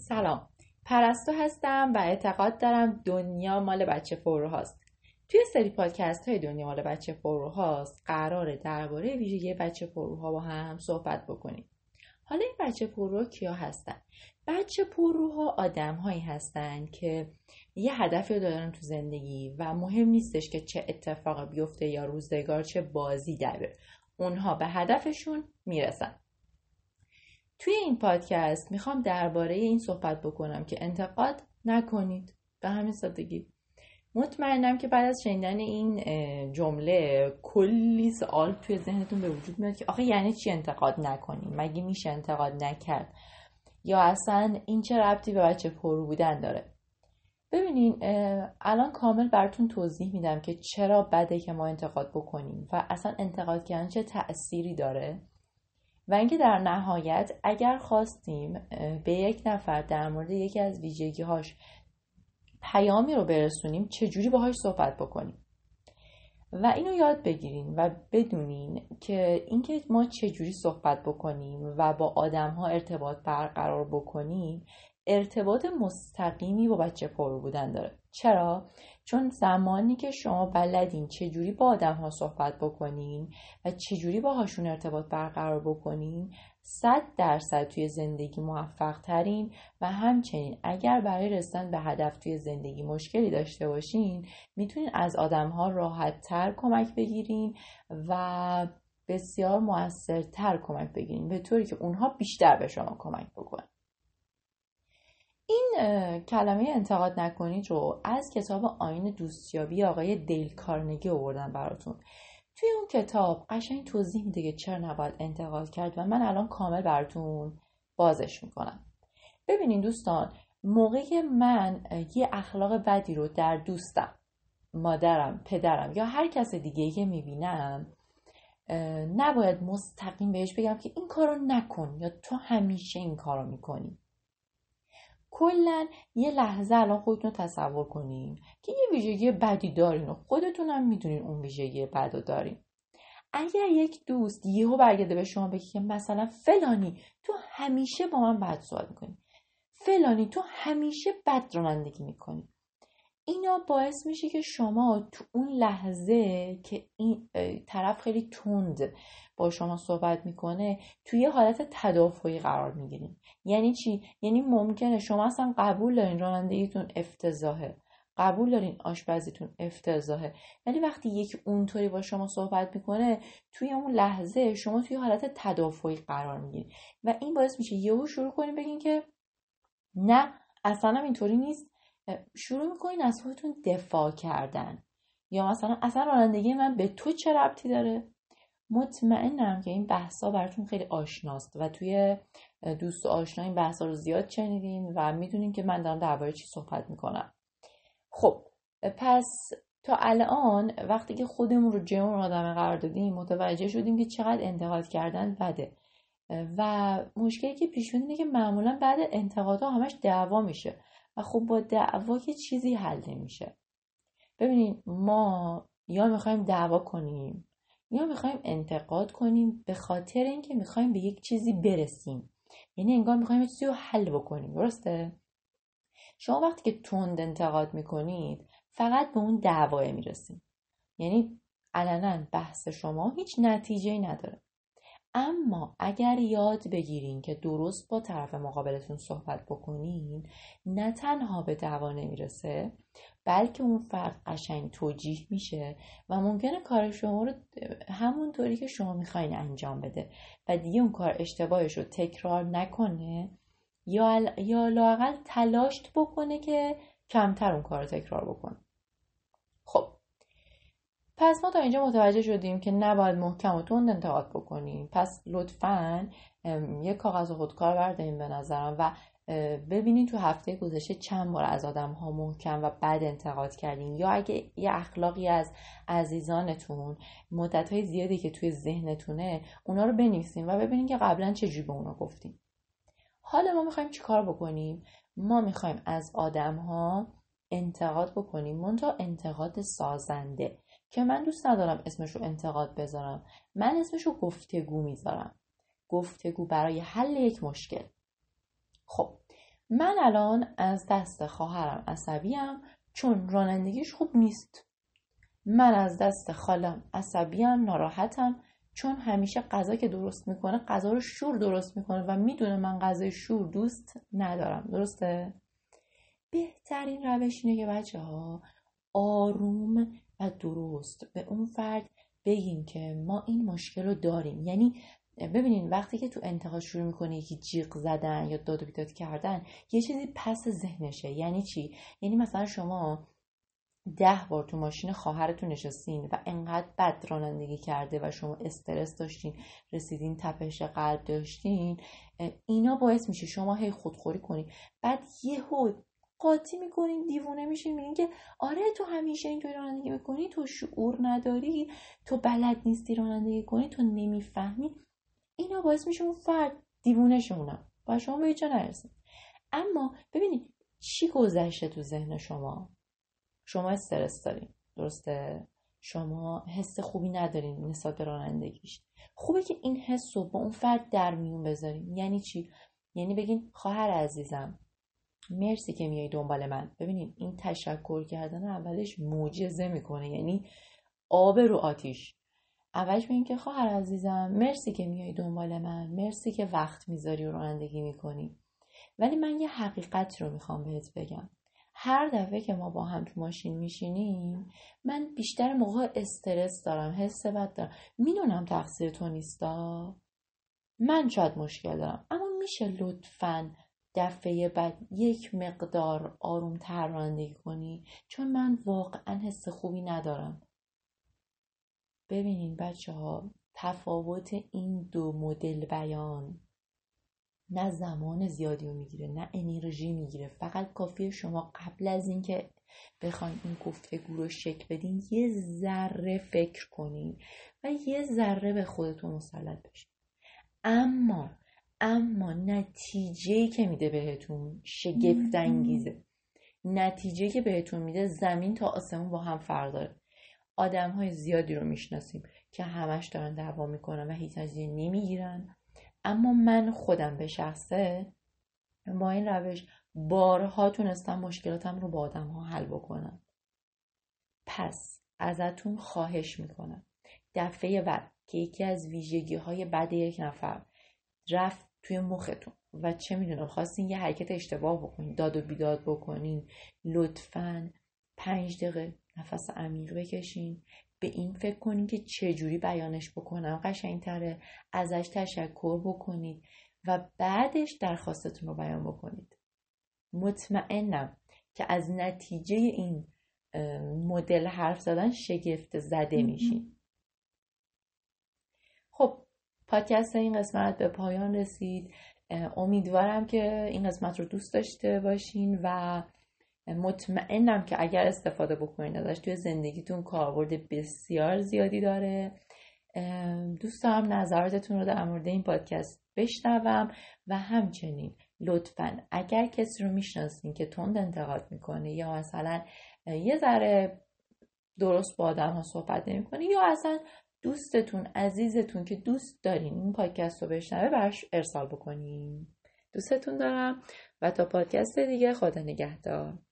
سلام، پرستو هستم و اعتقاد دارم دنیا مال بچه پروهاست. توی سری پادکست های دنیا مال بچه پروهاست قراره درباره ویژگی بچه پروها با هم صحبت بکنیم. حالا این بچه پرو کیا هستن؟ بچه پروها آدم‌هایی هستن که یه هدفی دارن تو زندگی و مهم نیستش که چه اتفاقی بیفته یا روزگار چه بازی در بیاره. اونها به هدفشون میرسن. توی این پادکست میخوام درباره این صحبت بکنم که انتقاد نکنید، به همین سادگی. مطمئنم که بعد از شنیدن این جمله کلی سوال توی ذهنتون به وجود میاد که آخه یعنی چی انتقاد نکنیم؟ مگه میشه انتقاد نکرد؟ یا اصلا این چه ربطی به بچه پرو بودن داره؟ ببینین الان کامل براتون توضیح میدم که چرا بده که ما انتقاد بکنیم و اصلا انتقاد کردن چه تأثیری داره و اینکه در نهایت اگر خواستیم به یک نفر در مورد یکی از ویژگی‌هاش پیامی رو برسونیم چجوری باهاش صحبت بکنیم. و اینو یاد بگیرین و بدونین که اینکه ما چجوری صحبت بکنیم و با آدم‌ها ارتباط برقرار بکنیم ارتباط مستقیمی با بچه پرو بودن داره. چرا؟ چون زمانی که شما بلدین چجوری با آدم‌ها صحبت بکنین و چجوری باهاشون ارتباط برقرار بکنین 100% توی زندگی موفق ترین و همچنین اگر برای رسیدن به هدف توی زندگی مشکلی داشته باشین میتونین از آدم‌ها راحت تر کمک بگیرین و بسیار موثرتر کمک بگیرین به طوری که اونها بیشتر به شما کمک بکنن. این کلمه انتقاد نکنید رو از کتاب آینه دوستیابی آقای دلکارنگی آوردم براتون. توی اون کتاب قشنگ توضیح میده که چرا نباید انتقاد کرد و من الان کامل براتون بازش میکنم. ببینین دوستان، موقعی من یه اخلاق بدی رو در دوستم، مادرم، پدرم یا هر کس دیگه‌ای که میبینم نباید مستقیم بهش بگم که این کارو نکن یا تو همیشه این کارو میکنی. کلا یه لحظه الان خودتون تصور کنین که یه ویژگی بدی دارین و خودتونم میدونین اون ویژگی بد رو دارین. اگر یک دوست یهو برگرده به شما بگه که مثلا فلانی تو همیشه با من بد صحبت میکنی، فلانی تو همیشه بد رانندگی میکنی، اینا باعث میشه که شما تو اون لحظه که این طرف خیلی تند با شما صحبت میکنه توی حالت تدافعی قرار میگیرین. یعنی چی؟ یعنی ممکنه شما اصلا قبول دارین رانندگیتون افتضاحه، قبول دارین آشپزیتون افتضاحه، ولی وقتی یکی اونطوری با شما صحبت میکنه توی اون لحظه شما توی حالت تدافعی قرار میگیرین و این باعث میشه یهو شروع کنین بگین که نه اصلا اینطوری نیست، شروع میکنین از خودتون دفاع کردن یا مثلا اصلا رانندگی من به تو چه ربطی داره؟ مطمئنم که این بحثا براتون خیلی آشناست و توی دوست و آشنا این بحثا رو زیاد شنیدین و میدونین که من دارم درباره چی صحبت میکنم. خب پس تا الان وقتی که خودمون رو جمع آدم قرار دادیم متوجه شدیم که چقدر انتقاد کردن بده و مشکلی که پیش میاد اینه که معمولا بعد انتقادها همش دعوا میشه و خب با دعوا که چیزی حل نمیشه. ببینین ما یا میخوایم دعوا کنیم یا میخوایم انتقاد کنیم به خاطر اینکه میخوایم به یک چیزی برسیم، یعنی انگار میخوایم چیزی رو حل بکنیم. درسته؟ شما وقتی که تند انتقاد میکنید فقط به اون دعوا میرسیم، یعنی علنا بحث شما هیچ نتیجه‌ای نداره. اما اگر یاد بگیرین که درست با طرف مقابلتون صحبت بکنین نه تنها به دعوا نمیرسه بلکه اون فرد قشنگ توجیه میشه و ممکنه کار شما رو همونطوری که شما میخواین انجام بده و دیگه اون کار اشتباهش رو تکرار نکنه یا لااقل تلاشت بکنه که کمتر اون کار رو تکرار بکنه. خب پس ما تا اینجا متوجه شدیم که نباید محکم و تند انتقاد بکنیم. پس لطفاً یک کاغذ خودکار برداریم به نظرم و ببینین تو هفته گذشته چند بار از آدم‌ها محکم و بد انتقاد کردین یا اگه یه اخلاقی از عزیزانتون مدت‌های زیادی که توی ذهنتونه اونا رو بنویسین و ببینین که قبلاً چجوری به اونا گفتین. حالا ما می‌خوایم چیکار بکنیم؟ ما می‌خوایم از آدم‌ها انتقاد بکنیم، منتها انتقاد سازنده که من دوست ندارم اسمش رو انتقاد بذارم. من اسمش رو گفتگو میذارم. گفتگو برای حل یک مشکل. خب من الان از دست خواهرم عصبیم چون رانندگیش خوب نیست. من از دست خالم عصبیم، ناراحتم چون همیشه غذا که درست میکنه غذا رو شور درست میکنه و میدونه من غذای شور دوست ندارم. درسته؟ بهترین روش اینه که بچه ها آروم و درست به اون فرد بگین که ما این مشکل رو داریم. یعنی ببینین وقتی که تو انتقاد شروع میکنه یکی جیغ زدن یا داد و بیداد کردن یه چیزی پس ذهنشه. یعنی چی؟ یعنی مثلا شما 10 بار تو ماشین خواهرتون نشستین و انقدر بد رانندگی کرده و شما استرس داشتین، رسیدین تپش قلب داشتین، اینا باعث میشه شما هی خودخوری کنین. بعد یهو قاطی میکنین، دیوونه میشین، میگین که آره تو همیشه اینطوری رانندگی میکنی، تو شعور نداری، تو بلد نیستی رانندگی کنی، تو نمیفهمی. اینا باعث میشه اون فرد دیوونه شونه و شما به جا نرسید. اما ببینید چی گذشته تو ذهن شما. شما استرس دارین، درسته؟ شما حس خوبی ندارین نسبت به رانندگیش. خوبه که این حس رو با اون فرد در میون بذارین. یعنی چی؟ یعنی بگین خواهر عزیزم مرسی که میای دنبال من. ببینین این تشکر کردن اولش معجزه میکنه، یعنی آب رو آتیش. اولش بگین که خواهر عزیزم مرسی که میای دنبال من، مرسی که وقت میذاری و رانندگی میکنی. ولی من یه حقیقت رو میخوام بهت بگم. هر دفعه که ما با هم تو ماشین میشینیم من بیشتر موقع استرس دارم، حس بد دارم. میدونم تقصیر تو نیستا، من شاید مشکل دارم، اما میشه لطفاً دفعه بعد یک مقدار آروم‌تر رانندگی کنی چون من واقعاً حس خوبی ندارم. ببینین بچه ها تفاوت این دو مدل بیان نه زمان زیادی رو میگیره نه انرژی میگیره. فقط کافیه شما قبل از اینکه بخواین این گفتگو رو شکل بدین یه ذره فکر کنین و یه ذره به خودتون مسلط بشین. اما نتیجه‌ای که میده بهتون شگفت انگیزه. نتیجه‌ای که بهتون میده زمین تا آسمون با هم فرق داره. آدم‌های زیادی رو میشناسیم که همش دارن دعوا میکنن و هیچ نتیجه‌ای نمیگیرن. اما من خودم به شخصه با این روش بارها تونستم مشکلاتم رو با آدم‌ها حل بکنم. پس ازتون خواهش میکنم دفعه بعد که یکی از ویژگی‌های بد یک نفر رفت توی مختون و چه میدونم خواستین یه حرکت اشتباه بکنین، داد و بیداد بکنین، لطفاً 5 دقیقه نفس عمیق بکشین، به این فکر کنین که چجوری بیانش بکنم قشنگ‌تره، ازش تشکر بکنید و بعدش درخواستتون رو بیان بکنید. مطمئنم که از نتیجه این مدل حرف زدن شگفت زده میشین. خب پادکست این قسمت به پایان رسید. امیدوارم که این قسمت رو دوست داشته باشین و مطمئنم که اگر استفاده بکنین ازش توی زندگیتون کاربرد بسیار زیادی داره. دوست دارم نظراتتون رو در مورد این پادکست بشنوم و همچنین لطفاً اگر کسی رو میشناسین که تند انتقاد میکنه یا مثلا یه ذره درست با آدم ها صحبت نمیکنه یا اصلا دوستتون عزیزتون که دوست دارین این پادکست رو بشنوه براش ارسال بکنین. دوستتون دارم و تا پادکست دیگه خدا نگهدار.